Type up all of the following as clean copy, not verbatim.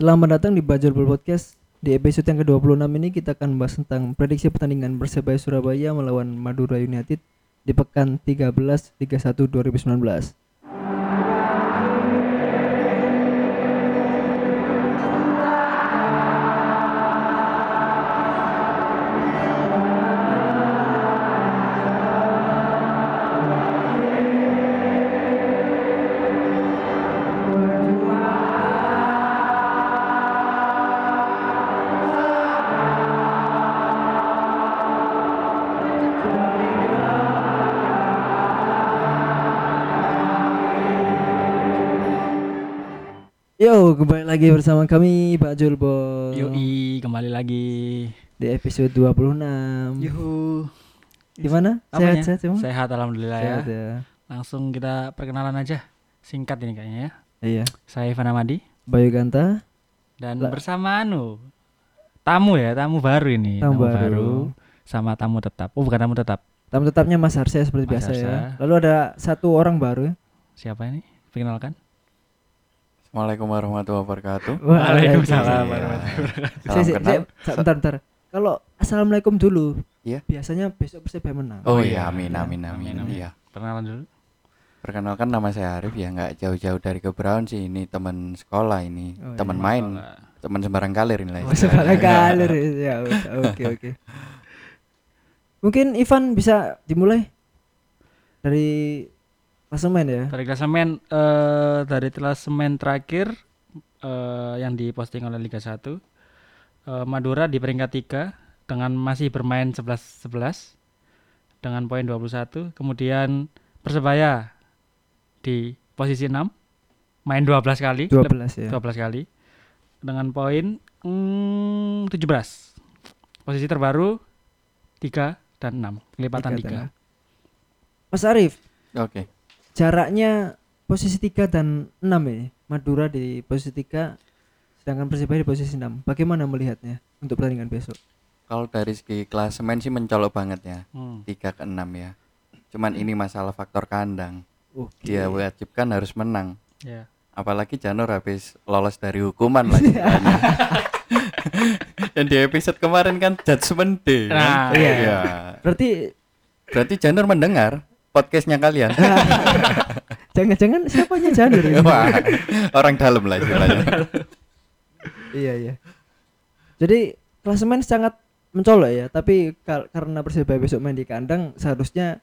Selamat datang di Bajul Ball Podcast. Di episode yang ke-26 ini kita akan membahas tentang prediksi pertandingan Persebaya Surabaya melawan Madura United di pekan 13 Liga 1 2019. Yo, kembali lagi bersama kami Bajul Ball. Yoi, kembali lagi di episode 26. Yuhu. Gimana? Sehat-sehat semua? Sehat alhamdulillah, sehat, ya. Langsung kita perkenalan aja. Singkat ini kayaknya ya. Iya. Saya Fandi Eko, Bayu Ganta, dan bersama tamu ya, tamu baru ini. Tamu baru sama tamu tetap. Oh, bukan tamu tetap. Tamu tetapnya Mas Harsya seperti Mas biasa Harsya. Ya. Lalu ada satu orang baru. Siapa ini? Perkenalkan. Assalamualaikum warahmatullahi wabarakatuh. Waalaikumsalam warahmatullahi wabarakatuh. Bentar. Kalau assalamualaikum dulu. Iya. Biasanya besok Persebaya menang. Oh iya, amin. Iya. Perkenalan dulu. Perkenalkan, nama saya Arif ya, enggak jauh-jauh dari Keberawan sih, ini teman sekolah ini, oh, teman iya. Main, teman sembarang kalir ini lah. Oh, sembarang kalir. Ya, oke. Mungkin Ivan bisa dimulai dari klasemen ya. Dari klasemen terakhir yang diposting oleh Liga 1. Madura di peringkat 3 dengan masih bermain 11-11 dengan poin 21. Kemudian Persebaya di posisi 6 main 12 kali dengan poin 17. Posisi terbaru 3 dan 6, kelipatan 3. Mas Arif. Oke. Jaraknya posisi 3 dan 6 ya, Madura di posisi 3 sedangkan Persibaya di posisi 6. Bagaimana melihatnya untuk pertandingan besok? Kalau dari segi klasemen sih mencolok banget ya, 3 ke 6 ya. Cuman ini masalah faktor kandang, okay. Dia wajibkan harus menang yeah. Apalagi Janur habis lolos dari hukuman lagi. Yang di episode kemarin kan Judgment Day nah, iya. Ya. Berarti Janur mendengar podcastnya kalian. Jangan-jangan siapanya Janur ya? Wah, orang dalam lah istilahnya. Iya. Jadi klasemen sangat mencolok ya. Tapi karena Persebaya besok main di kandang, seharusnya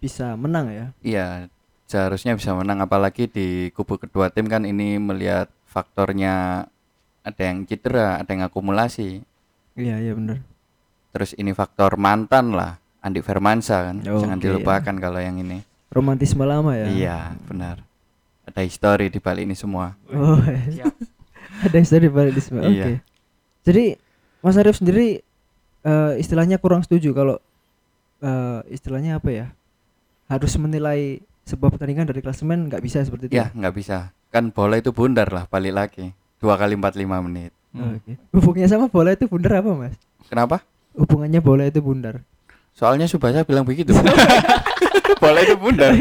bisa menang ya. Iya, seharusnya bisa menang. Apalagi di kubu kedua tim kan ini melihat faktornya ada yang cedera, ada yang akumulasi. Iya benar. Terus ini faktor mantan lah. Andi Firmansyah kan, okay, jangan dilupakan ya. Kalau yang ini romantisme lama ya. Iya benar, ada histori di balik ini semua. Oh, ada histori di balik ini semua. Oke. Okay. Jadi Mas Arif sendiri istilahnya kurang setuju kalau istilahnya apa ya, harus menilai sebuah pertandingan dari klasemen, nggak bisa seperti itu. Iya nggak bisa, kan bola itu bundar lah, balik lagi 2 kali 45 menit. Okay. Hubungannya sama bola itu bundar apa Mas? Kenapa? Hubungannya bola itu bundar. Soalnya Subasa bilang begitu. Bola itu bundar.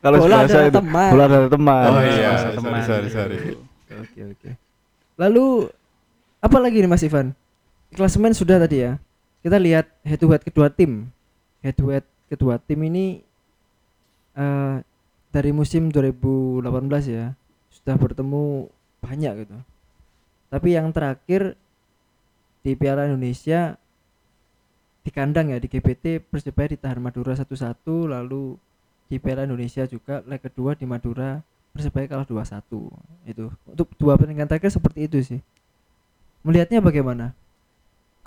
Kalau Subasa itu bola ada teman. Oh iya, sorry. Oke. Lalu apa lagi nih Mas Ivan? Klasemen sudah tadi ya. Kita lihat head to head kedua tim. Head to head kedua tim ini dari musim 2018 ya, sudah bertemu banyak gitu. Tapi yang terakhir di Piala Indonesia di kandang ya, di GPT Persebaya ditahan Madura 1-1, lalu di Piala Indonesia juga leg kedua di Madura Persebaya kalah 2-1. Itu untuk dua pertandingan terakhir seperti itu sih. Melihatnya bagaimana?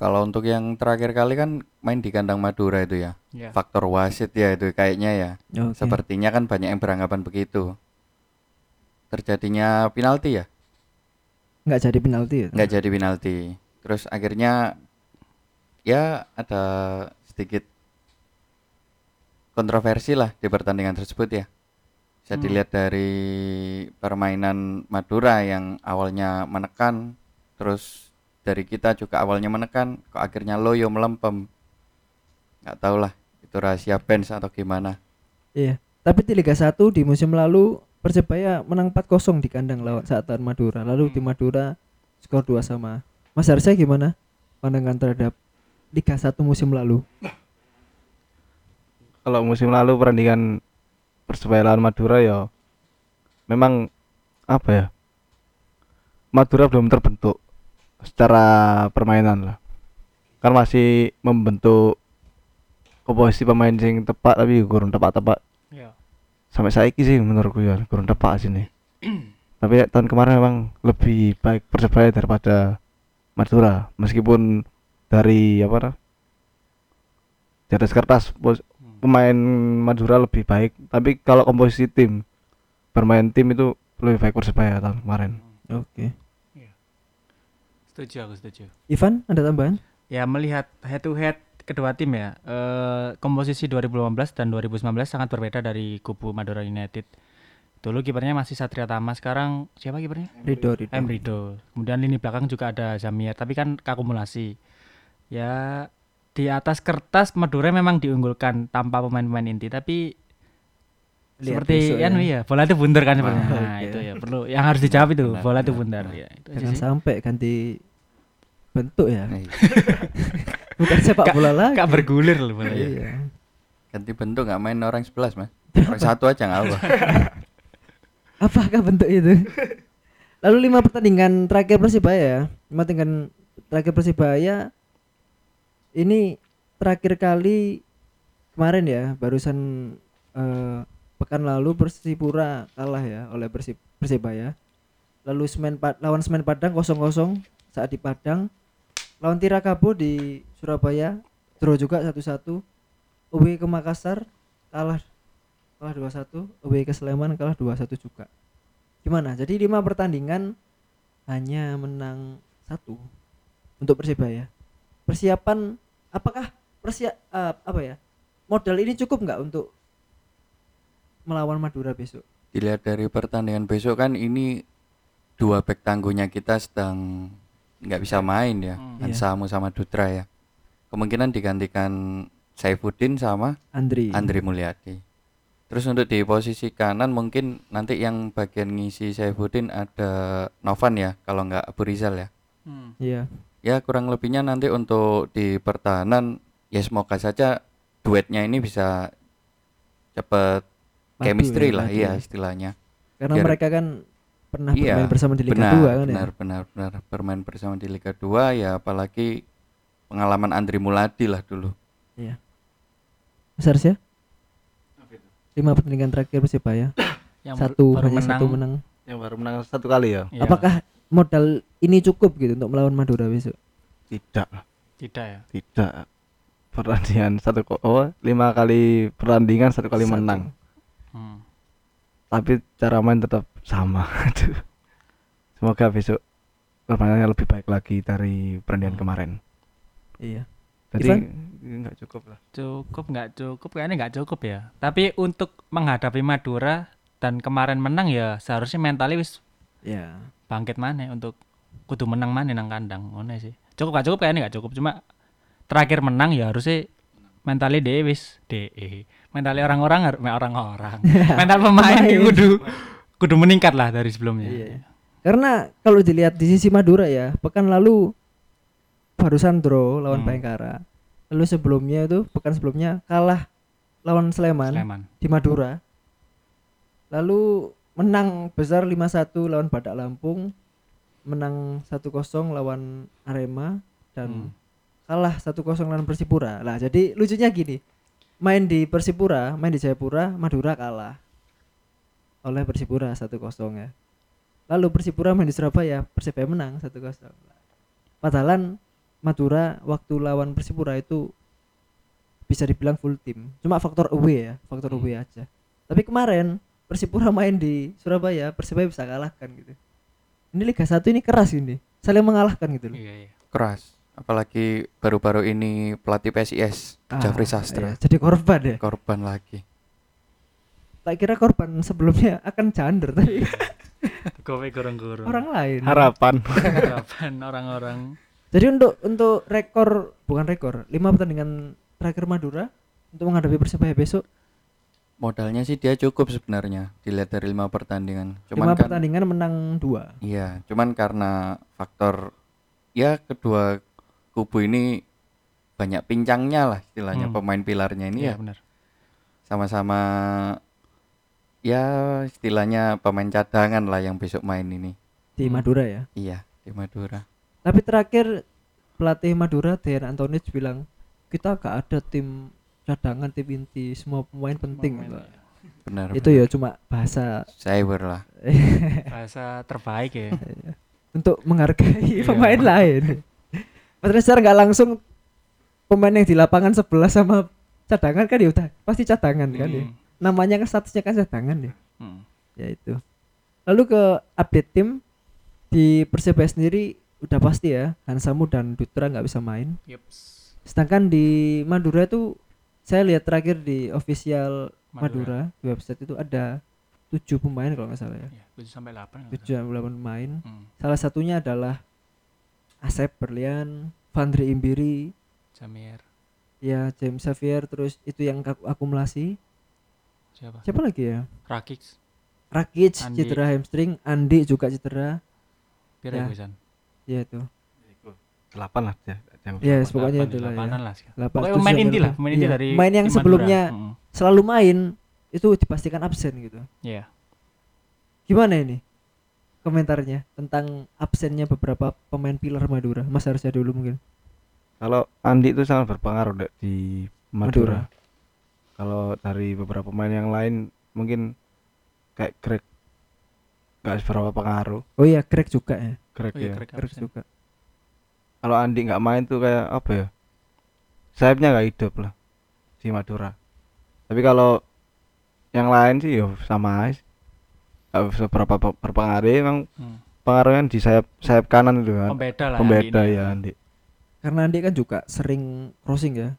Kalau untuk yang terakhir kali kan main di kandang Madura itu ya. Yeah. Faktor wasit ya itu kayaknya ya. Okay. Sepertinya kan banyak yang beranggapan begitu. Terjadinya penalti ya? Enggak jadi penalti. Terus akhirnya ya ada sedikit kontroversi lah di pertandingan tersebut ya. Bisa dilihat dari permainan Madura yang awalnya menekan, terus dari kita juga awalnya menekan, kok akhirnya loyo melempem. Gak tau lah itu rahasia bench atau gimana. Iya. Tapi di Liga 1 di musim lalu Persebaya menang 4-0 di kandang lawan Satar Madura. Lalu di Madura skor 2-2. Mas Harsha gimana pandangan terhadap Liga 1 musim lalu? Kalau musim lalu pertandingan Persebaya lawan Madura ya memang apa ya, Madura belum terbentuk secara permainan lah, kan masih membentuk komposisi pemain yang tepat tapi kurang tepat-tepat ya. Sampai saiki sih menurutku ya kurang tepat sini. Tapi ya, tahun kemarin memang lebih baik Persebaya daripada Madura, meskipun dari apa di atas kertas pemain Madura lebih baik, tapi kalau komposisi tim bermain tim itu lebih baik Persebaya tahun kemarin. Oke. Ya. Setuju, aku setuju. Ivan, ada tambahan? Ya, melihat head to head kedua tim ya, komposisi 2018 dan 2019 sangat berbeda dari kubu Madura United. Dulu kipernya masih Satria Tama, sekarang siapa kipernya? Rido. Kemudian lini belakang juga ada Zamir, tapi kan akumulasi. Ya, di atas kertas Madura memang diunggulkan tanpa pemain-pemain inti, tapi lihat seperti kan ya, bola itu bundar kan sebenarnya. Nah, itu ya perlu yang harus dijawab itu, bola itu bundar ya. Jangan sampai ganti bentuk ya. Bukan sepak bola lagi. Enggak bergulir loh bola. Iya. Ganti bentuk enggak main orang 11, Mas. Orang satu aja enggak apa. Apakah bentuk itu? Lalu 5 pertandingan terakhir Persibaya. 5 pertandingan terakhir Persibaya. Ini terakhir kali kemarin ya, barusan pekan lalu Persipura kalah ya oleh Persibaya. Lalu lawan Semen Padang 0-0 saat di Padang. Lawan Tirakabo di Surabaya draw juga 1-1. Away ke Makassar kalah 2-1, away ke Sleman kalah 2-1 juga. Gimana? Jadi 5 pertandingan hanya menang 1 untuk Persibaya. Persiapan apakah modal ini cukup enggak untuk melawan Madura besok? Dilihat dari pertandingan besok kan ini 2 bek tangguhnya kita sedang enggak bisa main ya. Hansamu sama Dutra ya. Kemungkinan digantikan Saifuddin sama Andri Muliadi. Terus untuk di posisi kanan mungkin nanti yang bagian ngisi Saifuddin ada Novan ya, kalau enggak Abu Rizal ya. Iya. Ya kurang lebihnya nanti untuk di pertahanan ya semoga saja duetnya ini bisa cepat chemistry ya, lah iya istilahnya. Karena mereka kan pernah bermain bersama di Liga 2 kan. Benar. Bermain bersama di Liga 2 ya, apalagi pengalaman Andri Muliadi lah dulu. Iya. Mas Arsya? 5 pertandingan terakhir Persibaya. Yang baru menang. Yang baru menang 1 kali ya. Apakah modal ini cukup gitu untuk melawan Madura besok? Tidak. Pertandingan 5 kali pertandingan 1 kali menang. Tapi cara main tetap sama. Semoga besok permainannya lebih baik lagi dari pertandingan kemarin. Iya. Jadi kayaknya nggak cukup ya. Tapi untuk menghadapi Madura dan kemarin menang ya seharusnya mentalnya wis bangkit maneh untuk kudu menang maneh nang kandang ngono sih. Cukup kayaknya nggak cukup, cuma terakhir menang ya harusnya mentalnya dhewe wis mentalnya orang-orang mental pemain kudu meningkat lah dari sebelumnya. Iya. Karena kalau dilihat di sisi Madura ya, pekan lalu barusan draw lawan Bayangkara. Lalu pekan sebelumnya kalah lawan Sleman. Di Madura. Lalu menang besar 5-1 lawan Badak Lampung, menang 1-0 lawan Arema dan kalah 1-0 lawan Persipura. Lah jadi lucunya gini. Main di Persipura, main di Jayapura, Madura kalah oleh Persipura 1-0 ya. Lalu Persipura main di Surabaya, Persebaya menang 1-0. Padahal Madura waktu lawan Persipura itu bisa dibilang full tim, cuma faktor away ya, away aja. Tapi kemarin Persipura main di Surabaya, Persibaya bisa kalahkan gitu. Ini Liga 1 ini keras ini, saling mengalahkan gitu loh. Iya. Keras, apalagi baru-baru ini pelatih PSIS, Jafri Sastra. Iya. Jadi korban ya. Korban lagi. Tak kira korban sebelumnya akan Cander tadi. Gorong-gorong. Orang lain. Harapan orang-orang. Jadi untuk rekor 5 pertandingan terakhir Madura untuk menghadapi Persebaya besok Modalnya sih dia cukup sebenarnya, dilihat dari 5 pertandingan. Cuman 5 pertandingan menang 2. Iya, cuman karena faktor ya kedua kubu ini banyak pincangnya lah istilahnya, pemain pilarnya ini ya. Benar. Sama-sama ya istilahnya pemain cadangan lah yang besok main ini. Di Madura ya? Iya, di Madura. Tapi terakhir pelatih Madura Dejan Antonic bilang, "Kita gak ada tim cadangan, tim inti, semua pemain penting." Benar. Itu benar. Ya cuma bahasa cyber lah. Bahasa terbaik ya. Untuk menghargai pemain lain. Padahal secara enggak langsung pemain yang di lapangan sebelah sama cadangan kan ya udah pasti cadangan kan ya. Namanya kan statusnya kan cadangan ya. Ya itu. Lalu ke update tim di Persebaya sendiri udah pasti ya, Hansamu dan Dutra enggak bisa main. Sedangkan di Madura itu saya lihat terakhir di official Madura di website itu ada 7 pemain kalau nggak salah ya. 7 sampai 8 pemain. Salah satunya adalah Asep Berlian, Vandri Imbiri, Jamir. Ya, James Xavier, terus itu yang akumulasi. Siapa lagi ya? Rakić cedera hamstring, Andi juga cedera. Iya ya, itu. 8 lah ya. Yes, pokoknya adalah 8 pokoknya pemain inti lah, pemain inti dari main yang sebelumnya selalu main itu dipastikan absen gitu. Iya. Yeah. Gimana ini komentarnya tentang absennya beberapa pemain pilar Madura? Mas Arsya dulu mungkin. Kalau Andi itu sangat berpengaruh di Madura. Kalau dari beberapa pemain yang lain mungkin kayak Greg enggak seberapa pengaruh. Oh iya, Greg juga ya. Greg juga. Kalau Andi nggak main tuh kayak apa ya, sayapnya nggak hidup lah si Madura. Tapi kalau yang lain sih yo sama aja, seberapa berpengaruh emang. Pengaruhnya di sayap kanan itu kan pembeda Andi ya Andi, karena Andi kan juga sering crossing ya,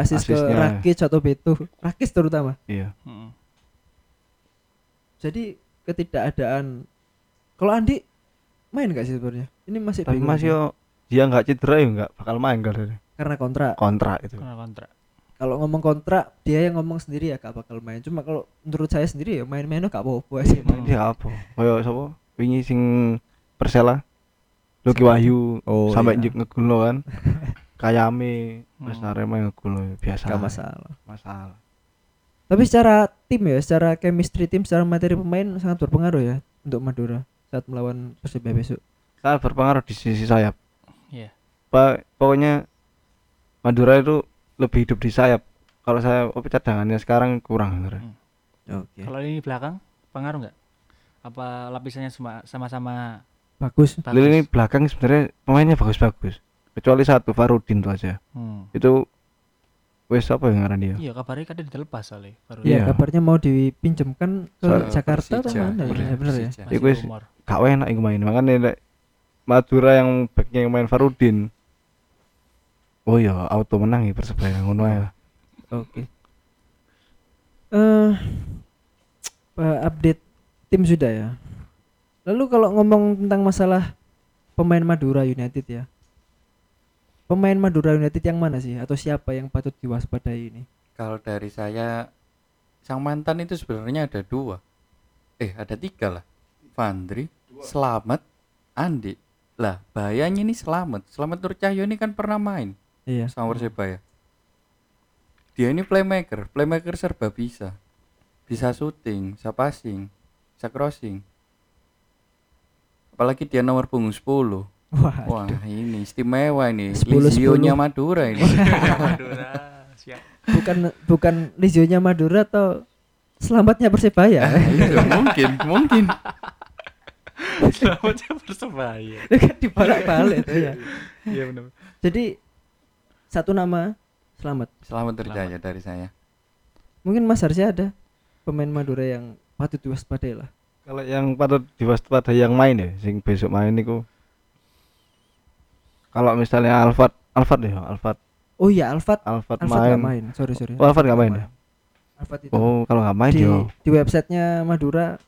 asis ke Rakić atau Beto, Rakić terutama. Iya. Jadi ketidakadaan kalau Andi main nggak sih sebenarnya ini masih tapi masih yo dia nggak cedera ya nggak bakal main kan karena kontrak itu. Kalau ngomong kontrak dia yang ngomong sendiri ya nggak bakal main. Cuma kalau menurut saya sendiri ya main nggak apa-apa sih. Dia apa? Kayak siapa? Wingi sing Persela, Luki Wahyu sampai ngegulno kan. Kayame Mas Narema ngegulno biasa. Gak masalah. Tapi secara tim ya, secara chemistry tim, secara materi pemain sangat berpengaruh ya untuk Madura saat melawan Persebaya besok. Sangat berpengaruh di sisi sayap. Iya. Pokoknya Madura itu lebih hidup di sayap. Kalau saya cadangannya sekarang kurang. Oke. Kalau ini belakang pengaruh enggak? Apa lapisannya sama-sama bagus? Ini belakang sebenarnya pemainnya bagus-bagus. Kecuali satu Farudin itu aja. Itu wes apa yang ngaran dia? Iya, kabarnya kadang dilepas oleh Farudin. Iya, kabarnya mau dipinjamkan ke Jakarta atau mana ya? Benar ya. Iku wis gak enak iku main. Makane Madura yang backnya yang main Farudin. Oh iya, auto menang ya Persebaya ngono ae. Oke. Update tim sudah ya. Lalu kalau ngomong tentang masalah pemain Madura United ya. Pemain Madura United yang mana sih atau siapa yang patut diwaspadai ini? Kalau dari saya sang mantan itu sebenarnya ada 2. Ada 3 lah. Vandri, Slamet, Andi. Lah, bahayanya ini Slamet Nur Cahyo ini kan pernah main. Iya. Sama Persebaya. Dia ini playmaker serba bisa. Bisa shooting, bisa passing, bisa crossing. Apalagi dia nomor punggung 10. Wah, ini istimewa ini. Lizio-nya Madura ini. Madura, siap. Bukan Lizio-nya Madura atau Slametnya Persebaya. mungkin. Selamatnya Persebaya. Dia kan dibalik-balik tuh ya. Iya benar. Jadi satu nama Slamet Nur Cahyo dari saya. Mungkin Mas Harsya ada pemain Madura yang patut diwaspadai lah. Kalau yang patut diwaspadai yang main ya, sing besok main niku. Kalau misalnya Alfat. Oh iya Alfat main. Sorry. Alfat enggak main ya? Alfat itu. Oh, kalau enggak main di websitenya Madura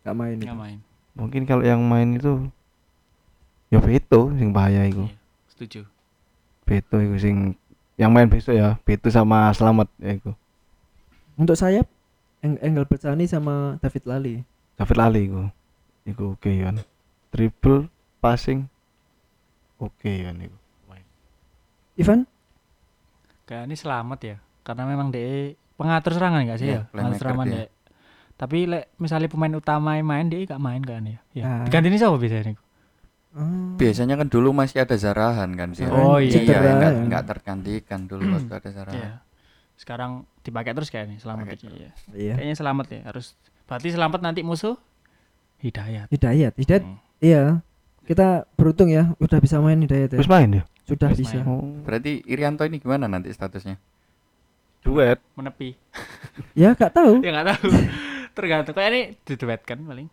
enggak main. Mungkin kalau yang main itu ya Beto sing bahaya iku. Setuju. Beto iku sing yang main besok ya, Beto sama Slamet ya iku. Untuk sayap Engel Bersani sama David Lali. David Lali iku oke okay, kan. Dribble, passing. Oke okay, kan iku. Ivan? Kayaknya Slamet ya. Karena memang dia pengatur serangan enggak sih ya? Pengatur serangan dia. Tapi misalnya pemain utama yang main dia enggak main kan ya. Ya. Nah. Diganti ini siapa biasanya iku? Biasanya kan dulu masih ada Zarahan kan sih. Oh iya, enggak tergantikan dulu waktu ada Zarahan. Iya. Sekarang dipakai terus kayaknya Slamet ya. Iya. Kayaknya Slamet ya harus. Berarti Slamet nanti musuh Hidayat. Hidayat. Iya. Kita beruntung ya udah bisa main Hidayat ya. Terus main ya? Sudah terus bisa. Oh. Berarti Irianto ini gimana nanti statusnya? Duet menepi. Ya enggak tahu. Ya enggak tahu. Tergantung kayak ini diduetkan paling.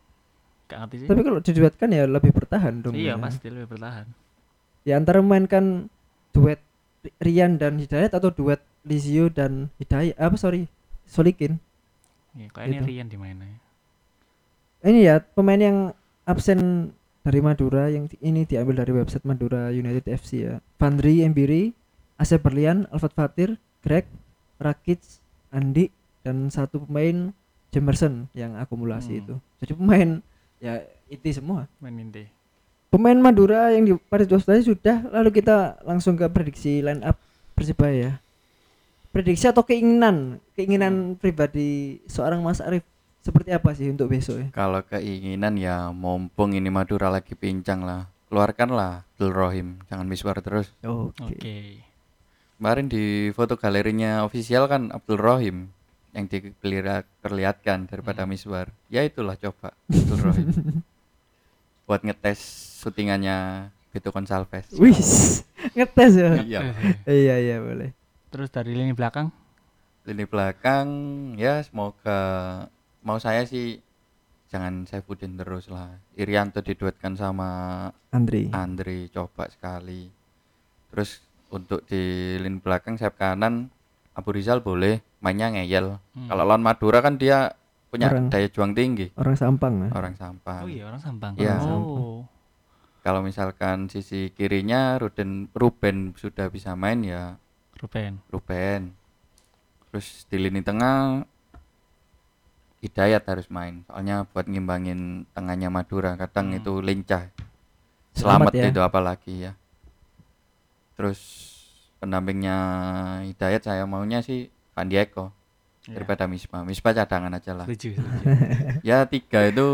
Enggak ngerti sih. Tapi kalau diduetkan ya lebih bertahan dong. Iya, ya. Pasti lebih bertahan. Ya antara memainkan duet Rian dan Hidayat atau duet Lizio dan Hidayat Solikin. Iya, kok ini gitu. Rian di mana ya? Ini ya pemain yang absen dari Madura yang ini diambil dari website Madura United FC ya. Fandri Embiri, Asep Berlian, Alfat Fatir, Greg, Rakić, Andi dan satu pemain Jamerson yang akumulasi itu. Jadi pemain ya inti semua. Pemain inti. Pemain Madura yang di Paris tadi sudah, lalu kita langsung ke prediksi line up Persibaya. Prediksi atau keinginan pribadi seorang Mas Arief seperti apa sih untuk besok ya? Kalau keinginan ya mumpung ini Madura lagi pincang lah, keluarkanlah Abdul Rohim, jangan Miswar terus. Oke. Kemarin di foto galerinya official kan Abdul Rohim yang diperlihatkan daripada Miswar. Ya itulah coba Abdul Rohim buat ngetes syutingannya Beto Gonçalves. Wih, ngetes ya? Iya boleh. Terus dari lini belakang ya semoga mau saya sih jangan Saifuddin terus lah. Irianto diduetkan sama Andri coba sekali. Terus untuk di lini belakang sayap kanan Abu Rizal boleh mainnya ngeyel. Kalau lawan Madura kan dia punya daya juang tinggi. Orang Sampang. Oh iya orang Sampang. Ya. Oh. Kalau misalkan sisi kirinya Ruben sudah bisa main ya. Ruben. Terus di lini tengah Hidayat harus main. Soalnya buat ngimbangin tengahnya Madura kadang itu lincah. Slamet ya. Itu apalagi ya. Terus pendampingnya Hidayat saya maunya sih Fandi Eko daripada Mispa cadangan aja lah. Lucu. Ya 3 itu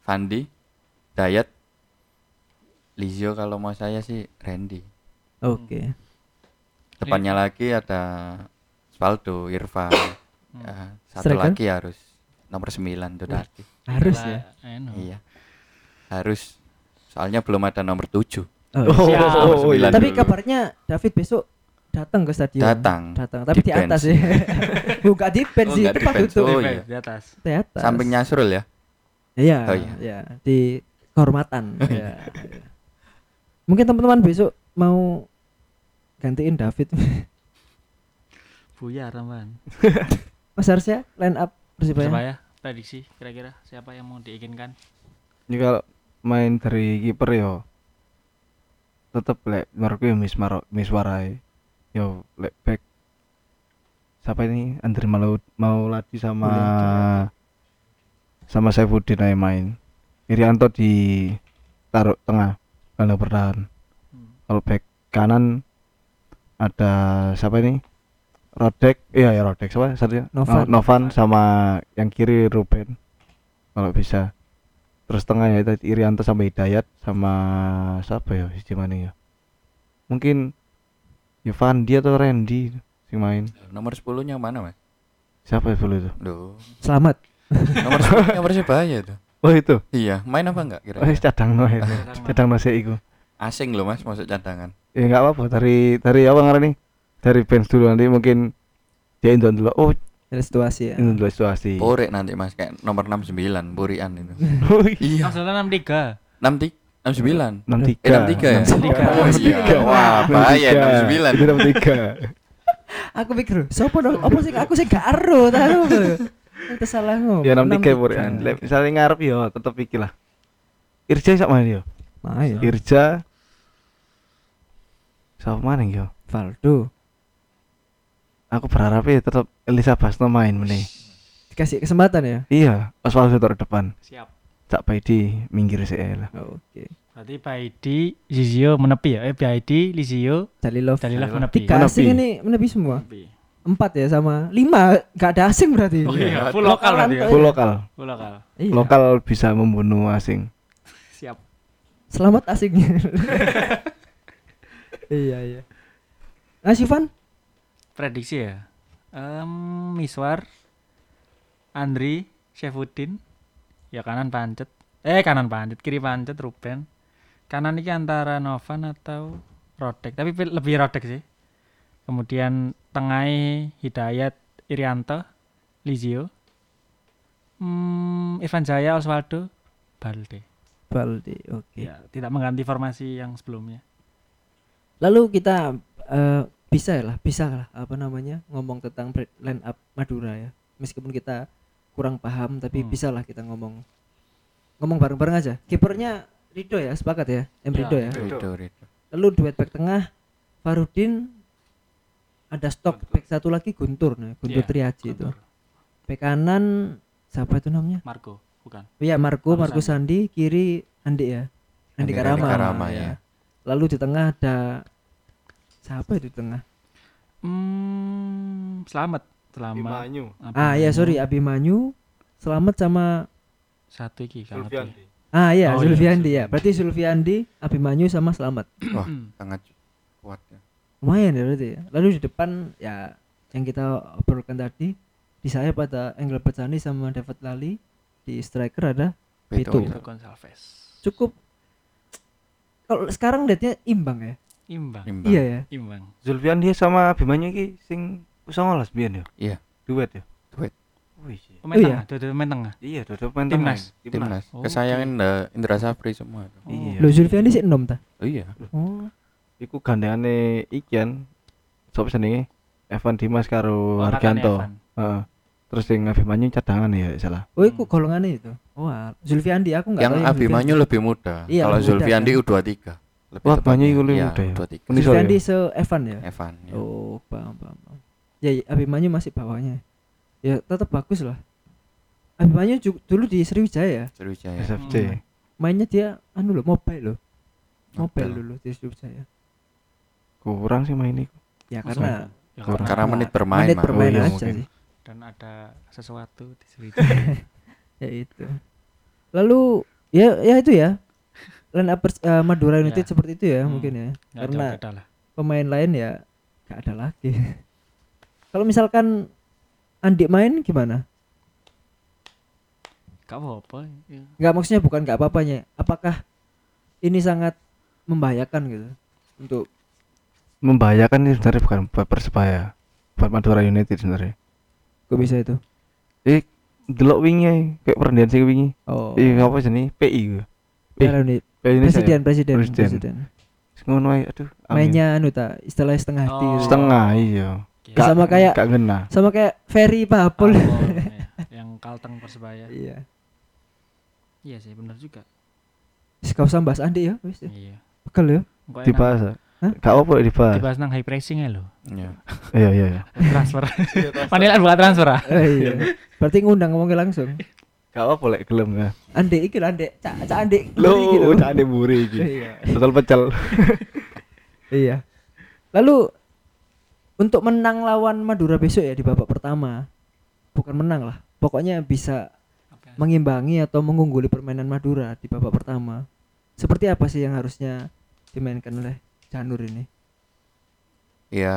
Fandi, Hidayat, Lizio kalau mau saya sih Randy. Oke. Depannya lagi ada Oswaldo, Irfan. Ya, satu lagi harus nomor 9 itu tadi. Harus ya. Iya. Harus. Soalnya belum ada nomor 7. Nomor 9 tapi dulu. Kabarnya David besok datang ke stadion. Datang. Tapi di atas sih. Bukan di bench sih, tempat duduk. Di atas. Sampingnya Surul ya. Iya. Di kehormatan. Ya. Mungkin teman-teman besok mau gantiin David. Buyar teman. Mas Arsya, line up Persibaya. Prediksi kira-kira siapa yang mau diizinkan? Ini kalau main dari kiper yo tetep lek menurutku Miswarai. Yo lek back siapa ini? Andri Muliadi sama Saifuddin yang main. Irianto di taruh tengah kalau bertahan. Kalau back kanan ada siapa ini? Rodek siapa? Novan sama yang kiri Ruben kalau bisa. Terus tengahnya itu Irianto sama Hidayat sama siapa ya? Si Jimani ya. Mungkin Irfan dia atau Randy sing main. Nomor 10-nya mana, Mas? Siapa 10 itu? Loh. Slamet. Nomor 10-nya Persibaya itu. Oh itu. Iya, main apa enggak kira-kira? Wis cadangno itu. Cadangno sik iku. Asing loh Mas, masuk cadangan. Ya enggak apa-apa dari apa ngarani? Dari bench dulu nanti mungkin dia indon dulu. Oh, situasi. Borek nanti Mas kayak nomor 69 Borian itu. Iya. Maksudnya 63. Ya? 63. Wah, bahaya 63. Aku pikir, sopo dong? Apa sih aku sih gak ero tahu. Entar salah ngomong. Ya 63 Borian. Misalnya ngarep yo tetep iki lah. Irja iso main yo. Main. Irja. Sopo maning yo? Valdo Aku berharap ya tetap Elisa Basna main meneh. Dikasih kesempatan ya? Iya, Oswaldo taruh depan. Siap. Tak Paidi minggir saya lah. Oh, oke. Okay. Berarti Paidi, Lizio menepi ya? Paidi, Lizio, Dalilov menepi. Tiga asing ini menepi semua. Menepi. 4 ya sama 5 enggak ada asing berarti. Oh iya, full lokal berarti. Full lokal. Full lokal. Iya. Lokal bisa membunuh asing. Siap. Selamat asingnya. Iya. Asifan? Prediksi ya. Miswar, Andri, Syafudin. Ya kanan pancet, kiri pancet Ruben. Kanan iki antara Novan atau Rodek, tapi lebih Rodek sih. Kemudian tengahnya Hidayat, Irianto, Lizio, Irfan Jaya, Oswaldo, Balde, oke. Okay. Ya, tidak mengganti formasi yang sebelumnya. Lalu kita bisa lah ngomong tentang line up Madura ya. Meskipun kita kurang paham, tapi bisa lah kita ngomong bareng-bareng aja. Kipernya Rido ya, sepakat ya, Rido ya. Rido. Lalu duet back tengah Farudin. Ada stok back satu lagi Guntur Triaji Guntur. Itu. Back kanan siapa itu namanya? Marco, bukan. Iya, Marco Sandi, kiri Andi ya. Andi Karama ya. Lalu di tengah ada siapa itu di tengah? Slamet. Abimanyu, Slamet sama satu iki kan. Zulfiandi. Zulfiandi ya. Berarti Zulfiandi, Abimanyu sama Slamet. Wah, sangat kuat ya. Lumayan ya berarti ya. Lalu di depan ya yang kita obrolkan tadi di sayap ada Angel Pecani sama David Lali, di striker ada Beto Gonçalves. Cukup kalau sekarang lihatnya imbang ya. Imbang. Iya ya. Imbang. Zulfian dia sama Abimanyu iki sing usongolas biyen ya. Iya. Duet. Wih. Pemain tengah. Iya, pemain timnas. Kesayangan Indra Safri semua. Iya. Lho Zulfian iki sik 6 ta? Iya. Oh. Iku gandengane ikian sapa jenenge Evan Dimas karo Irianto. Heeh. Terus sing Abimanyu cadangan ya salah. Oh iku golongannya itu. Oh, Zulfiandi aku enggak tahu. Yang Abimanyu lebih muda. Iya, kalau Zulfiandi kan? U23. Lebih Abimanyu iku lebih muda ya. Zulfiandi Evan ya. Evan. Ya. Oh, paham. Ya Abimanyu masih bawahnya. Ya tetap bagus lah. Abimanyu dulu di Sriwijaya. Sriwijaya. SFC. Mainnya dia mobile dulu di Sriwijaya. Kurang sih main itu. Ya karena menit bermain aja sih. Dan ada sesuatu di Sriwijaya. Ya itu. Lalu ya itu ya. Line up Madura United seperti itu ya mungkin ya. Karena pemain lain ya enggak ada lagi. Kalau misalkan Andi main gimana? Enggak apa-apa. Enggak maksudnya bukan enggak apa-apanya. Apakah ini sangat membahayakan gitu? Untuk membahayakan ini sebenarnya bukan buat Persebaya, buat Madura United sebenarnya. Kok bisa itu? Delok wingi kayak perdanaan sing wingi. Oh. Apa jenenge? PI. Presiden. Ngono ae aduh. Mainnya istilah setengah hati. Oh. Setengah iya. Gak, sama kayak Ferry Papul. Yang kalteng Persebaya. Iya. Iya sih benar juga. Gak usah bahas Andi ya wis. Iya. Pekel ya. Dibahas. Gak apa dibahas. Dibahas nang high pressing ae lho. Iya. Transfer. Panilan buat transfer. Iya. Berarti ngundang ngomongke langsung. Gak apa lek gelem ya. Andi iki lho Andi, cak Andi. Lho, cak Andi mburi iki. Betul pecel. Iya. Lalu untuk menang lawan Madura besok ya di babak pertama. Bukan menang lah. Pokoknya bisa mengimbangi atau mengungguli permainan Madura di babak pertama. Seperti apa sih yang harusnya dimainkan oleh Janur ini? Ya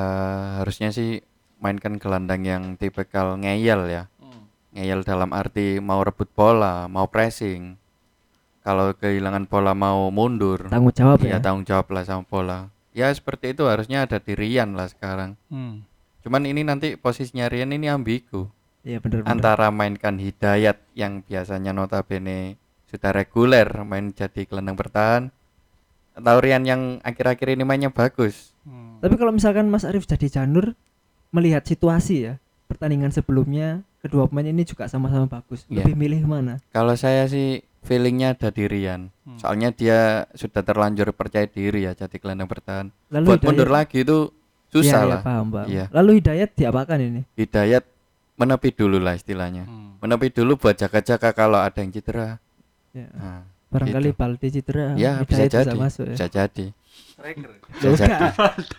harusnya sih mainkan gelandang yang tipikal ngeyel ya. Ngeyel dalam arti mau rebut bola, mau pressing. Kalau kehilangan bola mau mundur. Tanggung jawab ya? Ya tanggung jawab lah sama bola. Ya seperti itu harusnya ada di Rian lah sekarang. Cuman ini nanti posisinya Rian ini ambigu. Ya, benar. Antara mainkan Hidayat yang biasanya notabene sudah reguler main jadi gelandang bertahan, atau Rian yang akhir-akhir ini mainnya bagus. Tapi kalau misalkan Mas Arief jadi Janur melihat situasi ya, pertandingan sebelumnya kedua pemain ini juga sama-sama bagus. Yeah. Lebih milih mana? Kalau saya sih feelingnya ada di Rian. Soalnya dia sudah terlanjur percaya diri ya jadi gelandang bertahan. Lalu buat Hidayat mundur lagi itu Susah ya, lah. Ya, paham. Ya. Lalu Hidayat diapakan ini? Hidayat menepi dulu lah istilahnya. Menepi dulu buat jaga-jaga kalau ada yang cedera. Ya. Nah, barangkali gitu. Balde cedera. Ya, Hidayat bisa jadi. Masuk, ya? Bisa jadi.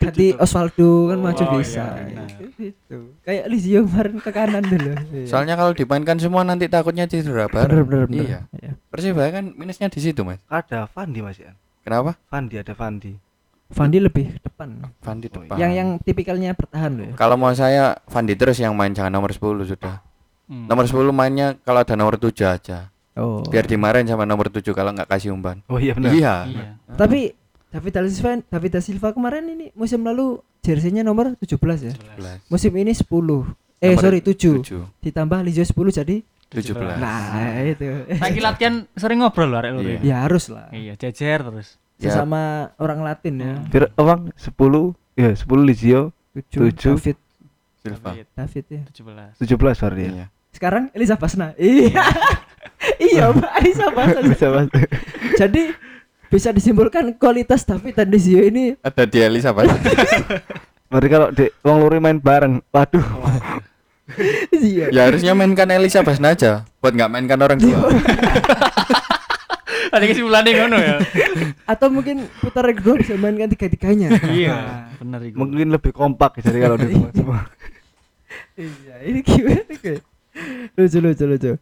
Tadi Oswaldo kan maju bisa. Iya, gitu. Kayak Lizio kemarin ke kanan dulu. Soalnya kalau dimainkan semua nanti takutnya cedera baru. Iya. Ya. Persibaya kan minusnya di situ, Mas. Ada Fandi Mas ya. Kenapa? Fandi ada Fandi lebih depan. Fandi depan. Yang tipikalnya bertahan loh. Ya. Kalau mau saya Fandi terus yang main, jangan nomor 10 sudah. Nomor 10 mainnya kalau ada nomor 7 aja. Oh. Biar dimarahin sama nomor 7 kalau enggak kasih umpan. Oh iya benar. Iya. Tapi David Silva kemarin ini musim lalu jersey-nya nomor 17 ya. 17. Musim ini 10. Sorry 7. Ditambah Lizio 10 jadi 17. Nah, itu. Lagi latihan sering ngobrol arek lho. Yeah. Ya harus lah. Iya, jejer terus. Ya. Sama orang Latin ya. Orang 10 Lizio, 7 David Silva. David ya. 17 sorry ya. Sekarang Elisa Basna. Iya. Iya, Elisa Basna. Jadi bisa disimpulkan kualitas David dan Lizio ini ada di Elisa Basna. Mari kalau wong loro main bareng. Waduh. Ya harusnya mainkan Elisa Basna aja, buat enggak mainkan orang tua. Ada kesimpulannya ngono ya. Atau mungkin putar kedua bisa mainkan tiga-tiganya. Iya, benar itu. Mungkin lebih kompak jadi kalau di semua. Iya, ini gimana kayak. Lucu.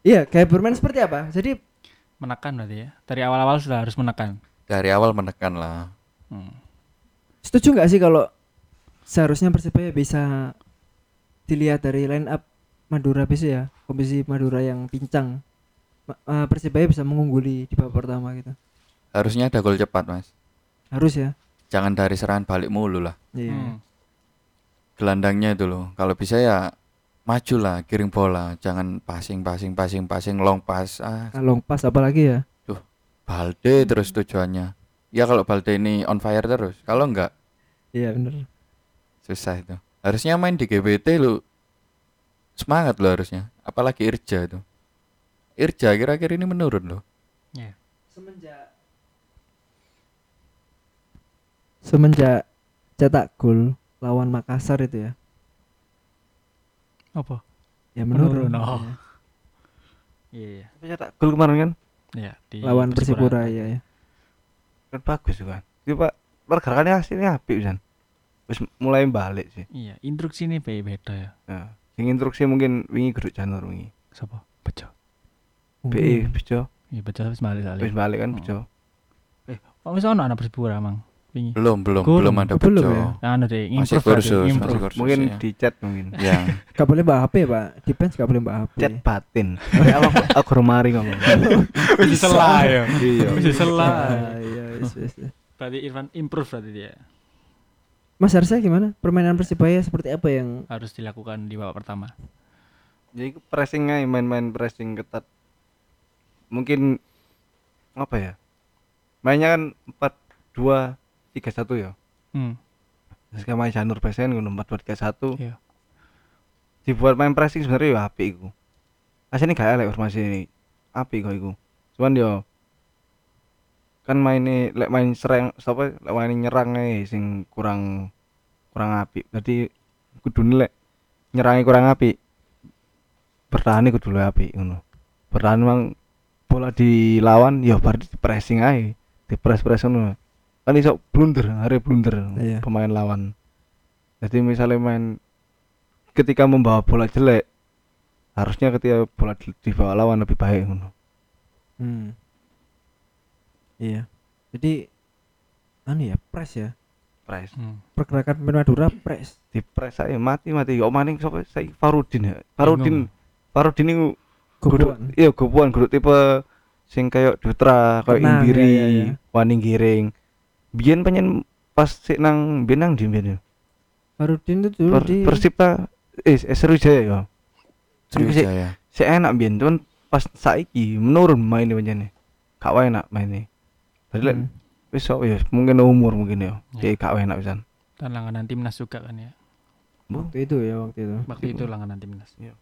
Iya, kayak bermain seperti apa? Jadi menekan berarti ya. Dari awal-awal sudah harus menekan. Dari awal menekan lah. Setuju nggak sih kalau seharusnya Persibaya bisa dilihat dari line up Madura besok ya, komposisi Madura yang pincang, Persibaya bisa mengungguli di babak pertama gitu. Harusnya ada gol cepat Mas. Harus ya. Jangan dari serangan balik mulu lah. Iya. Gelandangnya itu loh. Kalau bisa ya maju lah, kirim bola, jangan passing long pass. Long pass apalagi ya? Tuh, Balde terus tujuannya. Ya kalau Balde ini on fire terus, kalau enggak. Iya benar. Susah itu. Harusnya main di GBT lu semangat lo harusnya. Apalagi Irja itu. Irja akhir-akhir ini menurun lo. Iya. Semenjak cetak gol lawan Makassar itu ya. Apa? Ya menurun. Iya. Tapi cetak gol kemarin kan? Iya, di lawan Persipura ya. Kan bagus kan. Itu Pak, pergerakannya aslinya apik pisan. Wis mulai balik sih. Iya, instruksi ini beda ya. Nah, sing instruksi mungkin wingi geruk Janur wingi. Sapa? Bejo. Bejo. Iya, Bejo wis balik. Wis balik kan Bejo. Kok wis ono anak Persipura mang? Wingi. Belum ada Bejo. Ya. Anu deh, improve. Mungkin ya. Dicat mungkin. Ya. Enggak boleh mbak HP, Pak. Depends enggak boleh mbak HP. Cat batin. Awak aku remari ngomong. Wis salah ya. Iya. Wis salah. Iya, wis. Berarti Irfan improve berarti dia. Mas Arsa gimana? Permainan Persibaya seperti apa yang harus dilakukan di babak pertama? Jadi pressingnya main-main pressing ketat. Mungkin apa ya? Mainnya kan 4-2-3-1 ya. Sekarang main Janur Pesen 4-2-3-1. Iya. Dibuat main pressing sebenarnya ya apik iku. Asline gak elek formasi ini. Apik kok iku. Cuman yo kan mainnya main serang apa main nyerang ae sing kurang apik. Dadi kudune lek nyerangi kurang apik. Bertahan kudu luwih apik ngono. Bertahan mang bola dilawan ya bar pressing ae, dipres-pres ngono. Kan iso blunder pemain lawan. Jadi misalnya main ketika membawa bola jelek, harusnya ketika bola dibawa lawan lebih baik ngono. Iya, jadi press ya. Press. Pergerakan Madura press. Di press saya mati. Yo maning sapa saya Farudin ya. Farudin niku gopuan. Iya, gopuan grup tipe sing kayak Dutra, kayak Indiri, ya. Waning giring. Biyen pengen pas sik nang Benang di Benang. Farudin itu dulu di Persipura Sriwijaya ya. Sriwijaya. Sik enak biyen, cuman pas saiki menurun mainnya pancene. Gak enak mainnya. Padahal besok ya mungkin umur mungkin ya. Jadi gak enak pisan. Dan langganan timnas juga kan ya. Waktu itu. Waktu itu langganan timnas. Iya.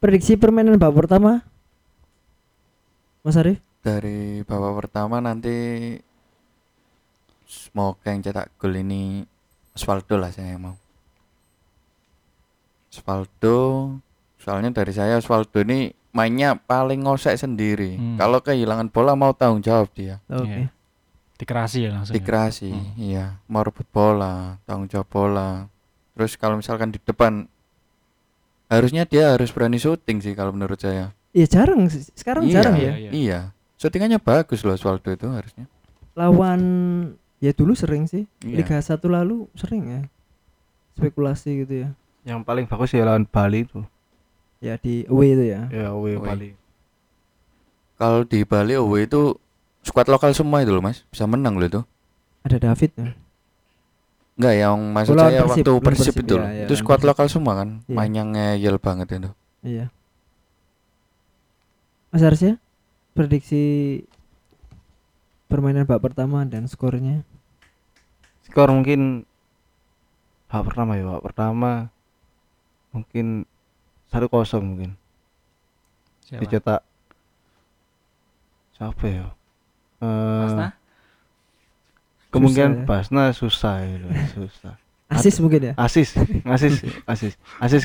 Prediksi permainan babak pertama. Mas Arif? Dari babak pertama nanti semoga yang cetak gol ini Oswaldo lah saya yang mau. Oswaldo, soalnya dari saya Oswaldo ini mainnya paling ngosek sendiri. Kalau kehilangan bola mau tanggung jawab dia. Okay. Dikerasi ya langsung. Dikerasi, ya? Iya. Mau rebut bola, tanggung jawab bola. Terus kalau misalkan di depan, harusnya dia harus berani syuting sih kalau menurut saya. Iya jarang, sekarang iya, jarang ya. Iya, syutingannya bagus loh Oswaldo itu harusnya. Lawan, ya dulu sering sih. Iya. Liga 1 lalu sering ya. Spekulasi gitu ya. Yang paling bagus ya lawan Bali itu. Ya di away itu ya. Ya away Bali. Kalau di Bali away itu skuad lokal semua itu loh Mas, bisa menang loh itu. Ada David ya? Enggak, yang maksud saya Persib, waktu Persib itu. Ya, ya, itu skuad lokal semua kan. Iya. Mainnya ngeyel banget itu. Iya. Mas Arsya, prediksi permainan bab pertama dan skornya. Skor mungkin bab pertama mungkin 1-0 mungkin. Siapa? Dicetak siapa ya? Basna? Kemungkinan Basna susah. Asis mungkin ya? Asis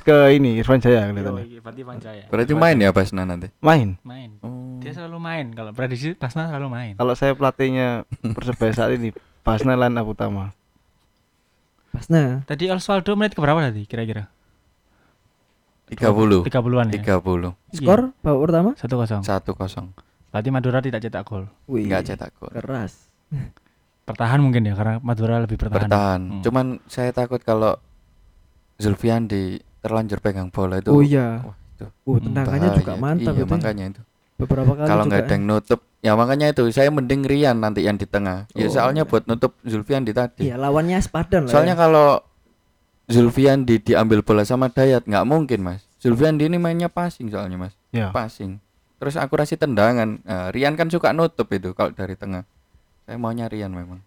ke ini Irfan Jaya kelihatannya. Berarti main ya Basna nanti? Main. Oh. Dia selalu main, kalau prediksi Basna selalu main. Kalau saya pelatihnya Persebaya saat ini Basna lan Utama. Basna. Tadi Oswaldo menit keberapa tadi kira-kira? 30-an ya? 30. Skor babak pertama? 1-0. Berarti Madura tidak cetak gol. Enggak cetak gol. Keras. Pertahan mungkin ya, karena Madura lebih pertahan. Cuman saya takut kalau Zulfiandi terlanjur pegang bola itu. Oh iya. Wah, itu. Tendangannya juga mantap iya, itu. Makanya itu. Beberapa kali kalau enggak ada yang nutup. Ya makanya itu saya mending Rian nanti yang di tengah. Ya soalnya buat nutup Zulfiandi tadi. Iya, lawannya sepadan lah. Soalnya kalau Zulfiandi diambil bola sama Hidayat enggak mungkin, Mas. Zulfiandi ini mainnya passing soalnya, Mas. Ya. Passing. Terus akurasi tendangan. Nah, Rian kan suka nutup itu kalau dari tengah. Saya maunya Rian memang.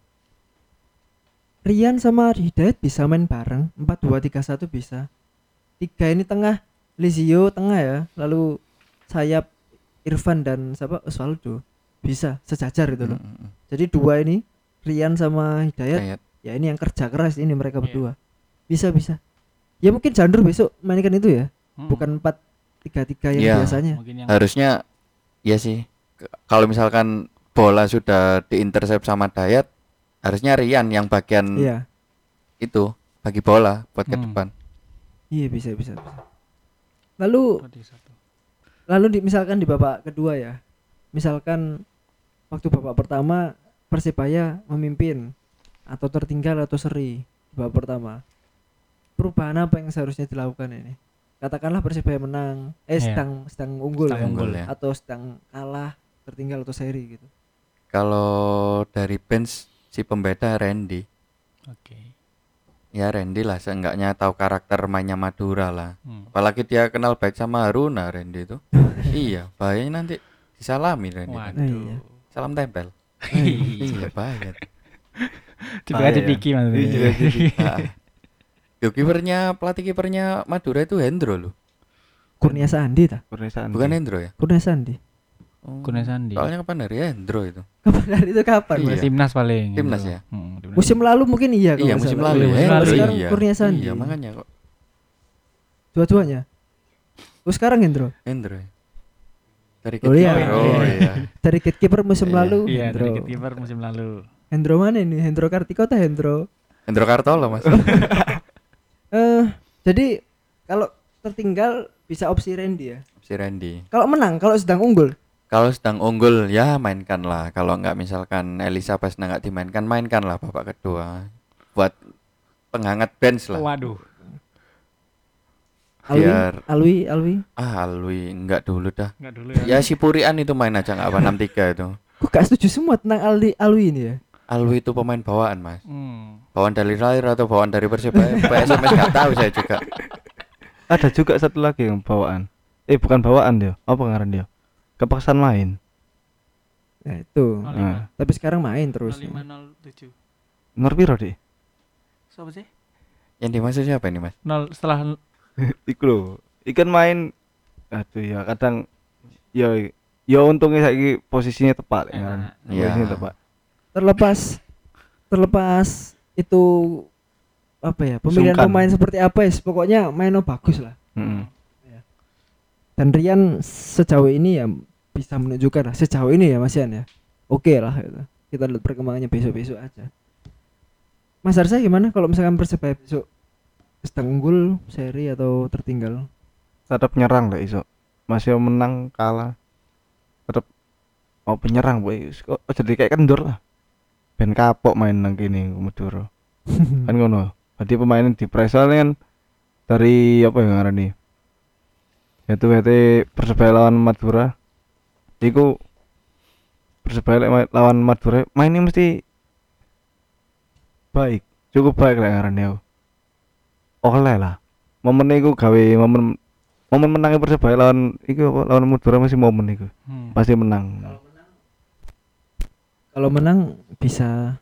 Rian sama Hidayat bisa main bareng. 4-2-3-1 bisa. 3 ini tengah, Lizio tengah ya. Lalu sayap Irfan dan siapa? Oswaldo. Bisa sejajar itu loh. Jadi dua ini Rian sama Hidayat. Ya ini yang kerja keras ini mereka berdua. Bisa. Ya mungkin Jandur besok mainkan itu ya. Bukan 4-3-3 yang biasanya. Yang harusnya ya sih. Kalau misalkan bola sudah diintersep sama Hidayat, harusnya Rian yang bagian itu bagi bola buat ke depan. Iya bisa. Lalu misalkan di babak kedua ya. Misalkan waktu babak pertama Persibaya memimpin atau tertinggal atau seri babak pertama, perubahan apa yang seharusnya dilakukan ini? Katakanlah Persibaya menang, sedang unggul, ya. Atau sedang kalah, tertinggal atau seri gitu. Kalau dari bench si pembeda Randy. Okay. Ya Randy lah, seenggaknya tahu karakter mainnya Madura lah. Apalagi dia kenal baik sama Haruna Randy itu. Iya, bahaya nanti disalami Randy. Waduh. Salam tempel. Iya banget. Tiba-tiba dipiki maksudnya. Yo kipernya, pelatih kipernya Madura itu Hendro loh. Kurnia Sandi. Bukan Hendro ya? Kurnia Sandi. Soalnya kapan dari Hendro itu? Kapan? Iya. Timnas ya. Musim lalu mungkin iya kalau. Iya musim lalu. Hendro sekarang Kurnia Sandi. Iya makanya kok. Dua-duanya. Sekarang Hendro. Dari kiper. Oh iya. Dari kiper musim lalu. Iya, dari kiper musim lalu. Hendro mana ini? Hendro Kartiko atau Hendro Kartolo Mas. Jadi kalau tertinggal bisa opsi Randy ya. Opsi Randy. Kalau menang, kalau sedang unggul. Kalau sedang unggul ya mainkanlah. Kalau enggak misalkan Elisa Basna enggak dimainkan, mainkanlah babak kedua. Buat penghangat bench lah. Waduh. Alwi enggak dulu dah. Enggak dulu ya. Ya si Purian itu main aja enggak apa 63 itu. Kok enggak setuju semua tentang Alwi ini ya? Alwi itu pemain bawaan Mas. Bawaan dari lahir atau bawaan dari Persebaya? PSMS nggak tahu saya juga. Ada juga satu lagi yang bawaan. Bukan bawaan dia. Apa ngaran dia? Kepaksaan main. Ya itu. Tapi sekarang main terus. 0507. Nomor piro deh? Siapa sih? Yang dimaksud siapa ini Mas? 0 setelah iku lho. Ikan main. Aduh ya kadang ya untungnya saiki posisinya tepat kan. Posisinya tepat. Terlepas itu apa ya, pemilihan sungkan pemain seperti apa ya, pokoknya mainnya bagus lah. Ya. Dan Rian sejauh ini ya bisa menunjukkan lah, sejauh ini ya Mas Ian ya, oke lah gitu. Kita lihat perkembangannya besok-besok aja. Mas Arsa gimana kalau misalkan Persebaya besok setenggul seri atau tertinggal? Tetap nyerang lah iso, masih menang kalah tetap mau penyerang boy, kok jadi kayak kendor lah, ben kapok main nang kene Madura. Kan ngono. Berarti pemainnya di pressal kan dari apa yang ngarani? Yaitu Persebaya lawan Madura. Iku Persebaya lawan Madura mainnya mesti baik, cukup baik lah ngarani aku. Oleh lah. Momen iku gawe momen menangnya Persebaya lawan iku apa lawan Madura masih momen iku. Pasti menang. Kalau menang bisa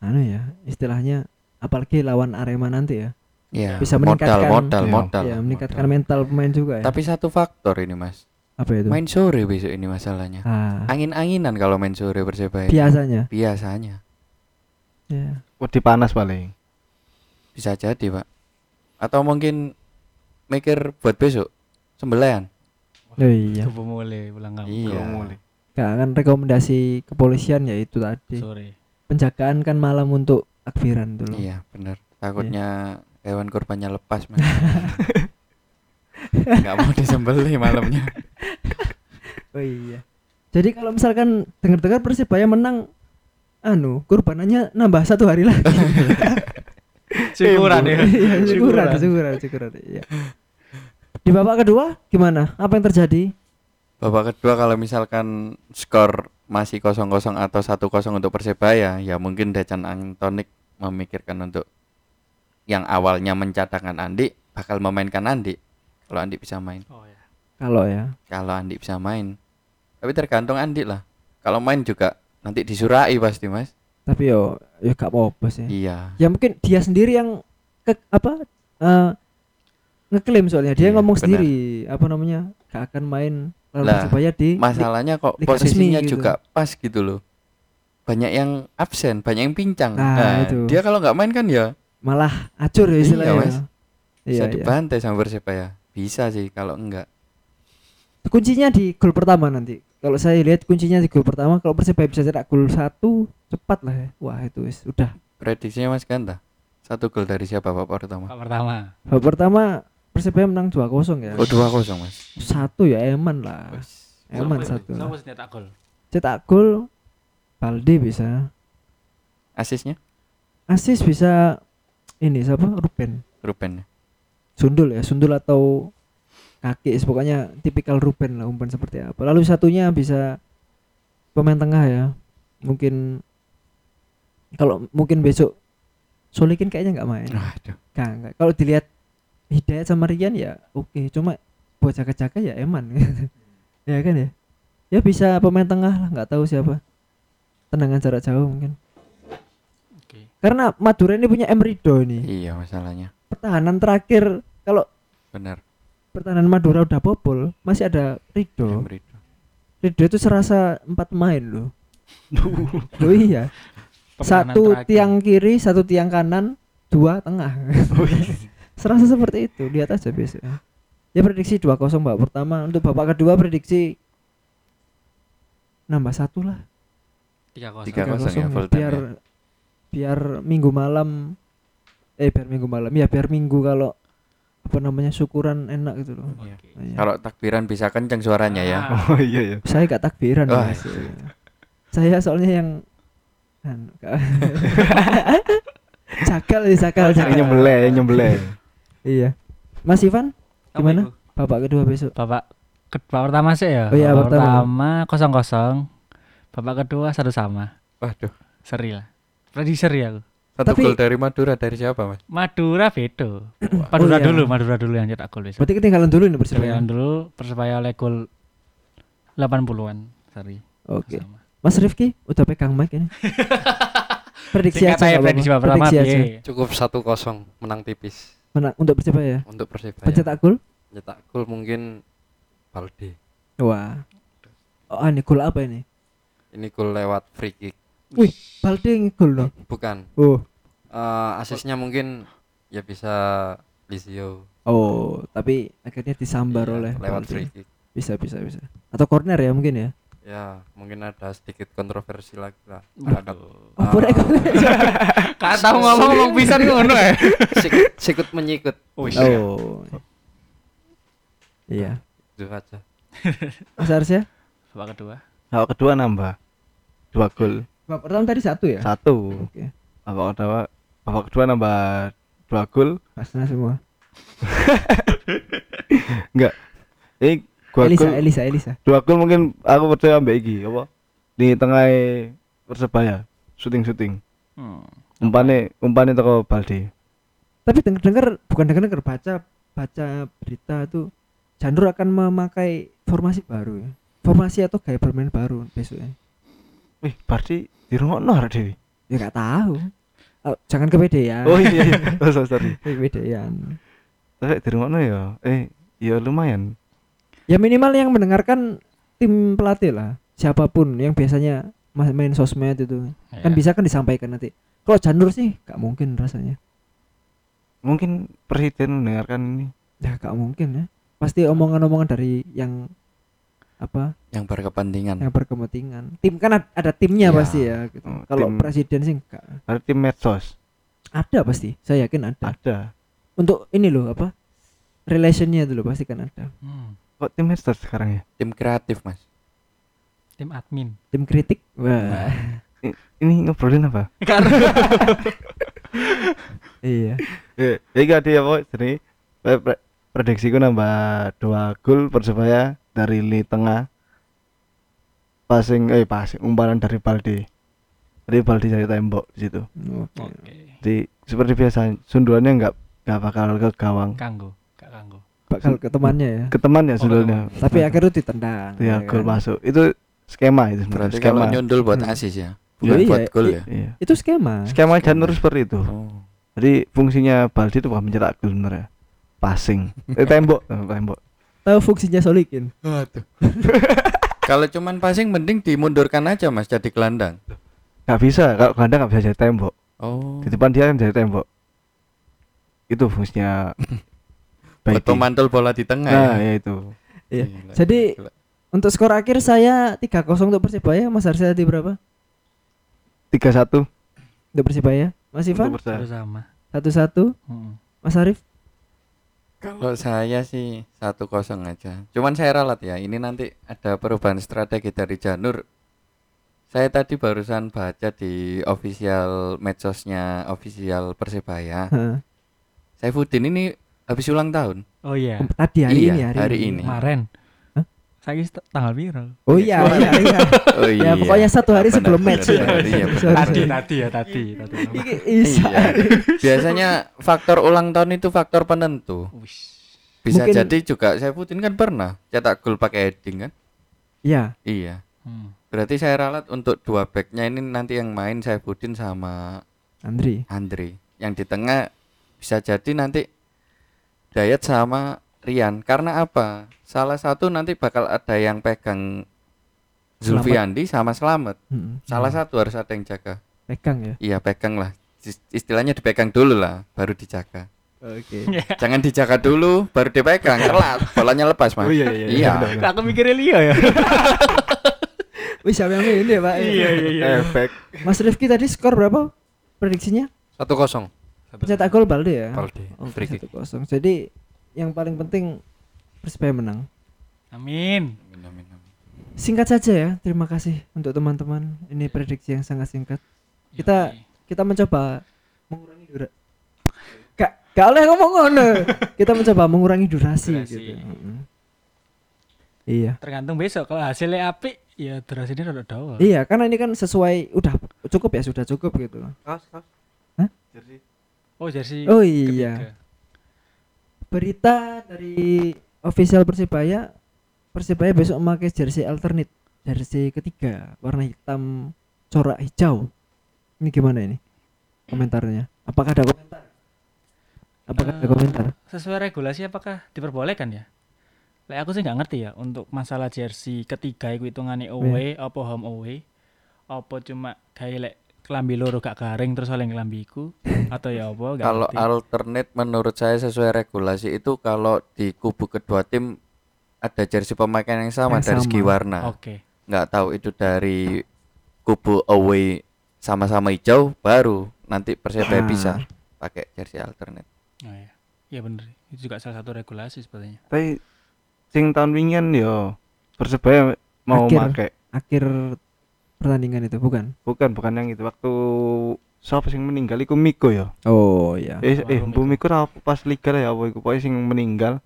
anu ya, istilahnya apalagi lawan Arema nanti ya. Iya. Bisa meningkatkan modal. Ya, meningkatkan modal, mental pemain juga ya. Tapi satu faktor ini, Mas. Apa itu? Main sore besok ini masalahnya. Angin-anginan kalau main sore Persebaya. Biasanya. Ya. Wedi panas paling. Bisa jadi, Pak. Atau mungkin mikir buat besok sembelian. Oh iya. Coba mulai pulang kampung. Iya. Kan rekomendasi kepolisian ya itu tadi. Sorry. Penjagaan kan malam untuk akfiran dulu. Iya benar. Takutnya hewan kurbannya lepas mas. Gak mau disembelih malamnya. Oh iya. Jadi kalau misalkan dengar-dengar Persibaya menang, kurbanannya nambah 1 hari lagi. Syukuran ya. Syukuran. Iya. Di babak kedua gimana? Apa yang terjadi? Babak kedua kalau misalkan skor masih 0-0 atau 1-0 untuk Persebaya, ya mungkin Dejan Antonik memikirkan untuk yang awalnya mencadangkan Andi bakal memainkan Andi kalau Andi bisa main. Kalau Andi bisa main. Tapi tergantung Andi lah. Kalau main juga nanti disurai pasti Mas. Tapi yo gak apa-apa sih. Iya. Ya mungkin dia sendiri yang ngeklaim soalnya dia ngomong bener sendiri gak akan main. Lah, masalahnya kok posisinya gitu juga pas gitu loh. Banyak yang absen, banyak yang pincang. Nah, dia kalau enggak main kan ya malah acur ya istilahnya. Iya, bisa dibantai sama Persebaya. Bisa sih kalau enggak. Kuncinya di gol pertama nanti. Kalau saya lihat kuncinya di gol pertama, kalau Persebaya bisa cetak gol 1 cepat lah ya. Wah, itu udah. Prediksinya Mas Ganta. 1 gol dari siapa babak pertama? Babak pertama Persebaya menang 2-0 ya. Oh 2-0 Mas. 1 ya Eman lah. Eman 1. Siapa cetak gol? Balde bisa. Asisnya? Asis bisa siapa? Ruben. Sundul atau kaki, pokoknya tipikal Ruben lah, umpan seperti apa. Lalu satunya bisa pemain tengah ya. Mungkin besok Solikin kayaknya enggak main. Aduh. Enggak. Kalau dilihat Hidayat sama Rian ya oke. Cuma buat jaga-jaga ya Eman. Ya kan ya. Ya bisa pemain tengah lah, gak tahu siapa. Tendangan jarak jauh mungkin. Oke. Karena Madura ini punya Emrido nih. Iya masalahnya. Pertahanan terakhir kalau benar. Pertahanan Madura udah bobol, masih ada Rido. Rido itu serasa 4 main loh. Loh iya. Pertahanan 1 terakhir. Tiang kiri, 1 tiang kanan, 2 tengah. Serasa seperti itu, lihat aja besok. Ya prediksi 2-0 babak pertama. Untuk babak kedua prediksi nambah 1 lah. 3-0 ya, biar minggu kalau syukuran enak gitu loh. Okay. Nah, ya. Kalau takbiran bisa kenceng suaranya ya. Oh iya. Saya gak takbiran. Saya soalnya yang Cakal. Nyembelih. Iya. Mas Ivan, gimana? Babak kedua besok. Babak pertama sih ya. Oh iya, babak pertama 0-0. Babak kedua 1 sama. Waduh, seri lah. Prediksi seri aku. 1 gol dari Madura dari siapa, Mas? Madura Beto. Madura dulu yang cetak gol besok. Berarti ketinggalan dulu ini Persebaya. Persebaya oleh gol 80-an seri. Oke. Okay. Mas Rifki udah pegang mic ini. Prediksi aja. Cukup 1-0 menang tipis. Menang untuk Persebaya. Pencetak gol? Pencetak gol mungkin Balde. Wah. Ini gol apa ini? Ini gol lewat free kick. Wih, Balde ngegol dong. Bukan. Asisnya mungkin ya bisa Lizio. Oh, tapi akhirnya disambar iya, oleh lewat free kick. Bisa. Atau corner ya mungkin ya? Ya, mungkin ada sedikit kontroversi lagi lah. Kak tahu ngomong pisan ngono ya. Sikut menyikut. Oh. Iya. Itu aja. Mas Arsya? Babak kedua nambah 2 gol. Babak pertama tadi 1 ya? 1. Oke. Babak kedua nambah 2 gol. Pasrah semua. Enggak. Ini Elisa. 2 gol mungkin aku percaya ambek iki apa? Di tengah Persebaya, syuting. Umpane teko Balde. Tapi dengar baca berita tuh Janur akan memakai formasi baru ya. Formasi atau gaya bermain baru besok ya. Wih, berarti dirungokno arek dhewe. Ya enggak tahu. Oh, jangan kepedean. Oh iya. Oh sorry. Kepedean. Tapi dirungokno ya. Ya lumayan. Ya minimal yang mendengarkan tim pelatih lah. Siapapun yang biasanya main sosmed itu. Yeah. Kan bisa disampaikan nanti. Kalau Janur sih enggak mungkin rasanya. Mungkin presiden mendengarkan ini. Ya enggak mungkin ya. Pasti omongan-omongan dari yang apa? Yang berkepentingan. Tim kan ada timnya ya, pasti ya. Gitu. Kalau presiden sih enggak. Ada tim medsos. Ada pasti. Saya yakin ada. Ada. Untuk ini loh apa? Relationnya itu loh pasti kan ada. Kok tim medsos sekarang ya? Tim kreatif mas. Tim admin. Tim kritik. Wah. Ini ngobrolin apa? Iya. Jadi gak ada ya boy. Jadi prediksiku nambah 2 gol Persebaya dari lini tengah. Passing umpanan dari Balde. Dari Balde dari tembok di situ. Okay. Jadi seperti biasa sundulannya enggak bakal ke gawang. Kanggo. Bakal ke temannya ya. Ke temannya sundulannya. Tapi akhirnya ditendang. Ya gol masuk. Itu skema itu sebenarnya. Skema nyundul buat asis ya. Bukan buat gol ya. Iya. Itu skema. Skema Janur seperti itu. Oh. Jadi fungsinya Balde itu bukan mencetak gol sebenarnya. Passing tembok. Tahu fungsinya Solikin? Waduh. Kalau cuman passing mending dimundurkan aja Mas jadi gelandang. Enggak bisa, kalau gelandang enggak bisa jadi tembok. Oh. Di depan dia kan jadi tembok. Itu fungsinya. Beto mantul bola di tengah. Nah, ya itu. Iya. Jadi untuk skor akhir saya 3-0 untuk Persibaya, Mas Arsya tadi berapa? 3-1. Untuk Persibaya. Mas Ivan? Sama. 1-1. Mas Arif? Kalau saya sih 1-0 aja. Cuman saya ralat ya. Ini nanti ada perubahan strategi dari Janur. Saya tadi barusan baca di official medsosnya official Persebaya. Farudin ini habis ulang tahun. Oh iya. Tadi hari ini. Kemarin. Hah? Saya tanggal viral. Oh iya. Oh iya. Ya pokoknya 1 hari sebelum match. Tadi. Iya. Biasanya faktor ulang tahun itu faktor penentu. Bisa mungkin jadi juga saya Putin kan pernah cetak gol pakai heading kan? Iya. Berarti saya ralat untuk 2 backnya ini nanti yang main saya Putin sama Andri. Yang di tengah bisa jadi nanti Hidayat sama Rian. Karena apa? Salah satu nanti bakal ada yang pegang Zulfiandi sama Slamet. Salah satu harus ada yang jaga. Pegang ya? Iya, pegang lah. Istilahnya dipegang dulu lah, baru dijaga. Oke. Okay. Jangan dijaga dulu, baru dipegang. Kelar, bolanya lepas, Mas. Oh iya. Lah aku mikirnya Leo ya. Wis sampean ini, Pak. Iya. Efek. Mas Rifki tadi skor berapa? Prediksinya? 1-0. Cetak gol Balde ya. Balde. Oh, 1-0. Jadi yang paling penting Persebaya menang. Amin. Singkat saja ya. Terima kasih untuk teman-teman. Ini prediksi yang sangat singkat. Kita mencoba mengurangi durasi. Gak oleh ngomong ngono. Kita mencoba mengurangi durasi. Gitu. Iya. Tergantung besok kalau hasilnya apik, ya durasinya rada dawa. Iya, karena ini kan sesuai sudah cukup gitu. Kas. Hah? Jersey. Oh, jersey. Oh iya. Ketiga. Berita dari official Persibaya besok memakai jersey alternate, jersey ketiga, warna hitam corak hijau. Ini gimana ini komentarnya? Apakah ada komentar? Sesuai regulasi apakah diperbolehkan ya? Lah aku sih nggak ngerti ya untuk masalah jersey ketiga itu hitungannya away apa home away apa cuma kayak kelambi loro gak garing terus oleh kelambiku atau ya apa? Kalau alternate menurut saya sesuai regulasi itu kalau di kubu kedua tim ada jersey pemakaian yang sama dari segi warna. Oke. Nggak tahu itu dari kubu away sama-sama hijau baru nanti Persebaya bisa pakai jersey alternate. Oh iya. Iya bener. Itu juga salah satu regulasi sepertinya. Tapi sing tahun wingian yo Persebaya mau pakai akhir pertandingan itu bukan yang itu waktu siapa sing meninggal iku Miko ya. Oh iya. Bu Miko pas liga ya apa iku pokoke sing meninggal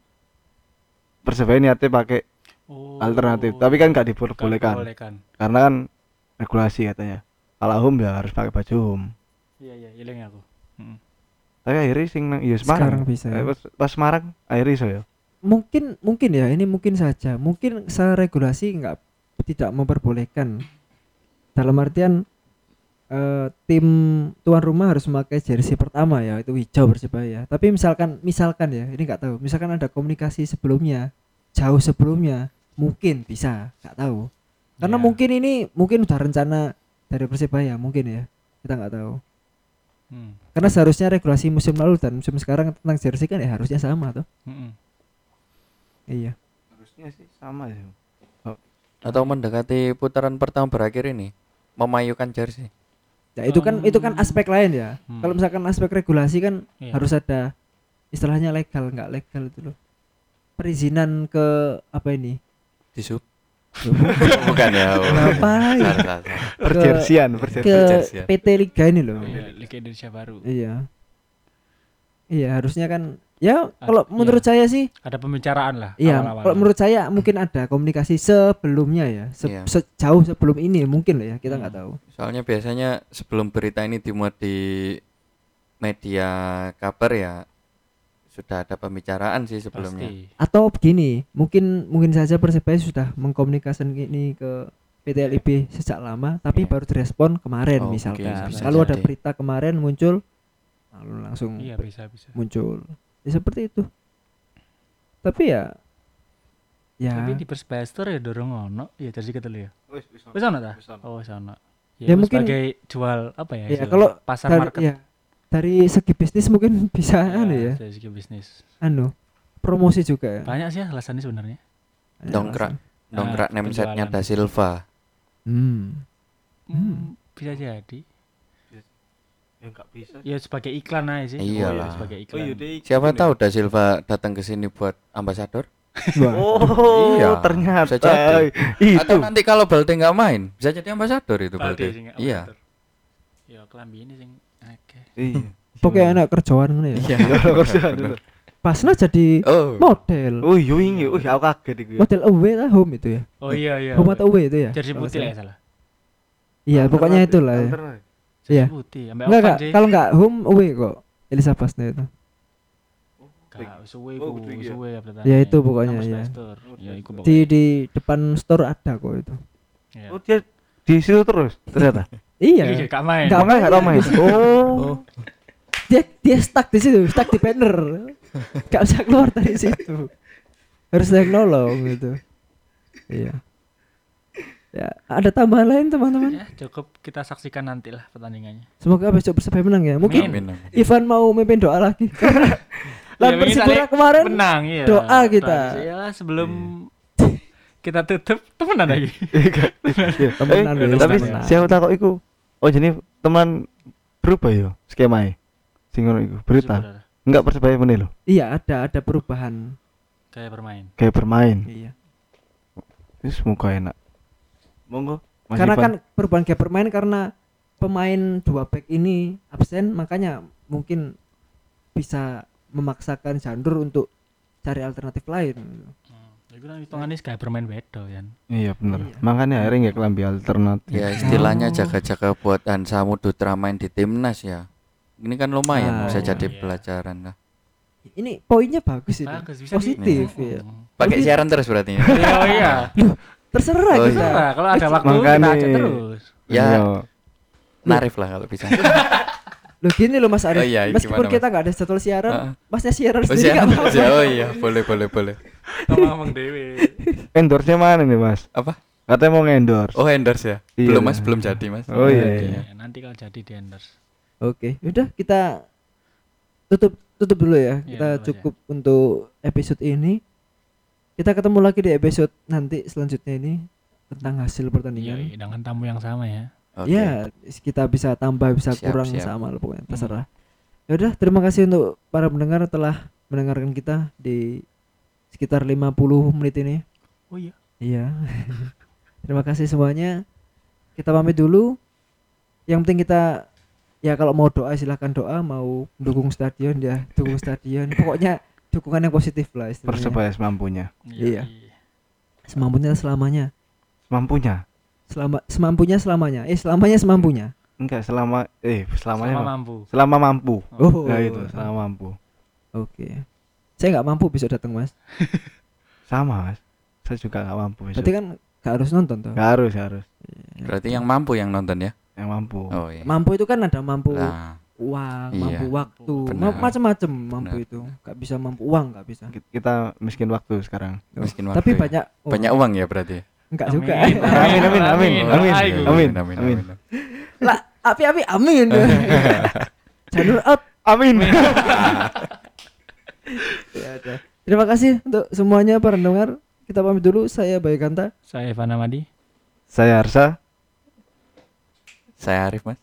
Persebaya niate pakai alternatif tapi kan gak diperbolehkan. Karena kan regulasi katanya. Kalau home ya harus pakai baju home. Iya ilang aku. Heeh. Tapi akhirnya sing nang ya Semarang bisa. Pas Semarang akhirnya iso ya. Mungkin ya ini mungkin saja. Mungkin secara regulasi tidak memperbolehkan. Dalam artian tim tuan rumah harus memakai jersey pertama ya, itu hijau Persebaya. Tapi misalkan ya, ini enggak tahu. Misalkan ada komunikasi sebelumnya, jauh sebelumnya, mungkin bisa, enggak tahu. Karena mungkin ini udah rencana dari Persebaya mungkin ya. Kita enggak tahu. Karena seharusnya regulasi musim lalu dan musim sekarang tentang jersey kan ya harusnya sama toh. Iya. Harusnya sih sama ya. Atau mendekati putaran pertama berakhir ini memayukan jersey. Ya itu kan aspek lain ya. Kalau misalkan aspek regulasi kan harus ada istilahnya legal enggak legal itu loh. Perizinan ke apa ini? Disub. Bukan ya. Kenapa? Perjersian. PT Liga ini loh. Liga Indonesia baru. Iya. Iya, harusnya kan ya kalau menurut saya sih ada pembicaraan lah awal-awal. Kalau menurut saya mungkin ada komunikasi sebelumnya ya. Sejauh sebelum ini mungkin lah ya, kita enggak tahu. Soalnya biasanya sebelum berita ini dimuat di media kabar ya sudah ada pembicaraan sih sebelumnya. Pasti. Atau begini, mungkin saja Persebaya sudah mengkomunikasikan ini ke PT LIB sejak lama tapi baru direspon kemarin misalkan. Lalu ada berita kemarin muncul lalu langsung bisa. Muncul. Ya seperti itu. Tapi ya tapi di Persebaya Store ya dorong ono ya jersey ketelu ya. Wis ono ta? Oh, wis ono. Ya mungkin sebagai jual apa ya? Ya kalau pasar market. Ya, dari segi bisnis mungkin bisa ya. Dari segi bisnis. Promosi juga ya. Banyak sih alasannya sebenarnya. Dongkrak name setnya Da Silva. Bisa jadi. Enggak bisa. Ya sebagai iklan aja sih. Iyalah. Sebagai iklan. Siapa tahu Da Silva datang ke sini buat ambasador. Ternyata. Atau nanti kalau Balde enggak main, bisa jadi ambasador itu Balde. Iya. Ya kelambi ini sing akeh. Iya. Pokoke anak kerjaan ngene ya. Iya, kerjaan. Basna jadi model. Oh, yo wingi. Oh, aku kaget iku. Model away ta home itu ya. Oh iya. Home atau away itu ya. Jersey putih lah salah. Iya, pokoknya itulah ya. Iya. Enggak, kalau enggak home away kok Elisa Basna itu. Enggak suwe ya itu pokoknya ya. Ya iku pokoknya. Di depan store ada kok itu. Yeah. Oh dia di situ terus ternyata. Iya. Enggak main. Oh. Dia stuck di situ, stuck di banner. Enggak bisa keluar dari situ. Harus naik nolong gitu. Iya. Ya, ada tambahan lain teman-teman? Ya, cukup kita saksikan nantilah pertandingannya. Semoga besok Persebaya menang ya. Mungkin Ivan mau memimpin doa lagi. Lawan Persipura kemarin menang ya. Doa kita. Iyalah sebelum kita tutup temenan lagi. Temenan lho. Tapi siapa takok iku? Oh jadi teman berubah ya skemae. Sing ngono iku berita. Enggak Persebaya meneh lho. Iya, ada perubahan gaya bermain. Iya. Wis semoga enak. Monggo. Karena kan perubahan gaya bermain karena pemain 2 back ini absen makanya mungkin bisa memaksakan Jandur untuk cari alternatif lain. Iku nang hitungane gaya bermain beda kan. Iya bener. Iya. Makanya akhirnya nggak kelambi alternatif. Ya istilahnya jaga-jaga buat Hansamu Dutra main di timnas ya. Ini kan lumayan bisa jadi pelajaran lah. Ini poinnya bagus itu. Positif ya. Pakai siaran terus berarti ya. Iya. Terserah kita. Kalau ada waktu kita aja terus. Ya. Narif lah kalau bisa. Loh gini loh Mas Arif. Meskipun kita enggak ada jadwal siaran, Masnya siaran sendiri enggak apa-apa. Oh iya, boleh. Ngomong dewe. Endorse-nya mana nih Mas? Apa? Katanya mau endorse. Oh, endorse ya? Iya. Belum Mas, belum jadi Mas. Oh iya. Nanti kalau jadi di endorse. Oke, udah kita tutup dulu ya. Kita cukup aja untuk episode ini. Kita ketemu lagi di episode nanti selanjutnya ini tentang hasil pertandingan. Iya, dengan tamu yang sama ya. Okay. Ya, kita bisa tambah, bisa kurang sama lah pokoknya, terserah. Ya udah, terima kasih untuk para pendengar telah mendengarkan kita di sekitar 50 menit ini. Oh iya. Iya. Terima kasih semuanya. Kita pamit dulu. Yang penting kita ya kalau mau doa silahkan doa, mau dukung stadion ya dukung stadion. Pokoknya dukungan yang positif lah istilahnya. Persebaya semampunya. Iya. Semampunya selamanya. Semampunya selamanya. Selamanya semampunya. Enggak, selamanya. Selama mampu. Oh, nah, itu, selama mampu. Oke. Saya enggak mampu besok datang, Mas. Sama, Mas. Saya juga enggak mampu besok. Berarti kan enggak harus nonton toh? Enggak harus. Ya. Berarti yang mampu yang nonton ya? Yang mampu. Oh, iya. Mampu itu kan ada mampu uang, mampu waktu, macam-macam mampu itu. Enggak bisa mampu uang, enggak bisa. Kita miskin waktu sekarang. Miskin waktu. Tapi banyak uang ya berarti. Enggak juga. Amin. Lah, api amin. Janur out. Amin. Ya, terima kasih untuk semuanya para pendengar. Kita pamit dulu. Saya Bayakanta. Saya Evan Amadi. Saya Arsa. Saya Arif, Mas.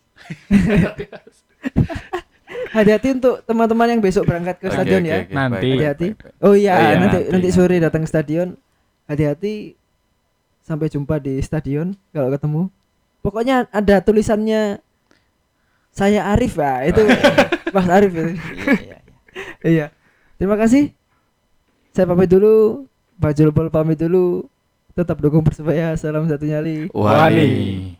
Hati-hati untuk teman-teman yang besok berangkat ke stadion ya. Okay. Nanti. Hati-hati. Oh iya, nanti sore datang ke stadion. Hati-hati. Sampai jumpa di stadion kalau ketemu. Pokoknya ada tulisannya saya Arif ya, itu Mas Arif itu. Iya. Terima kasih. Saya pamit dulu. Bajul Bol pamit dulu. Tetap dukung Persebaya. Salam satu nyali. Wali.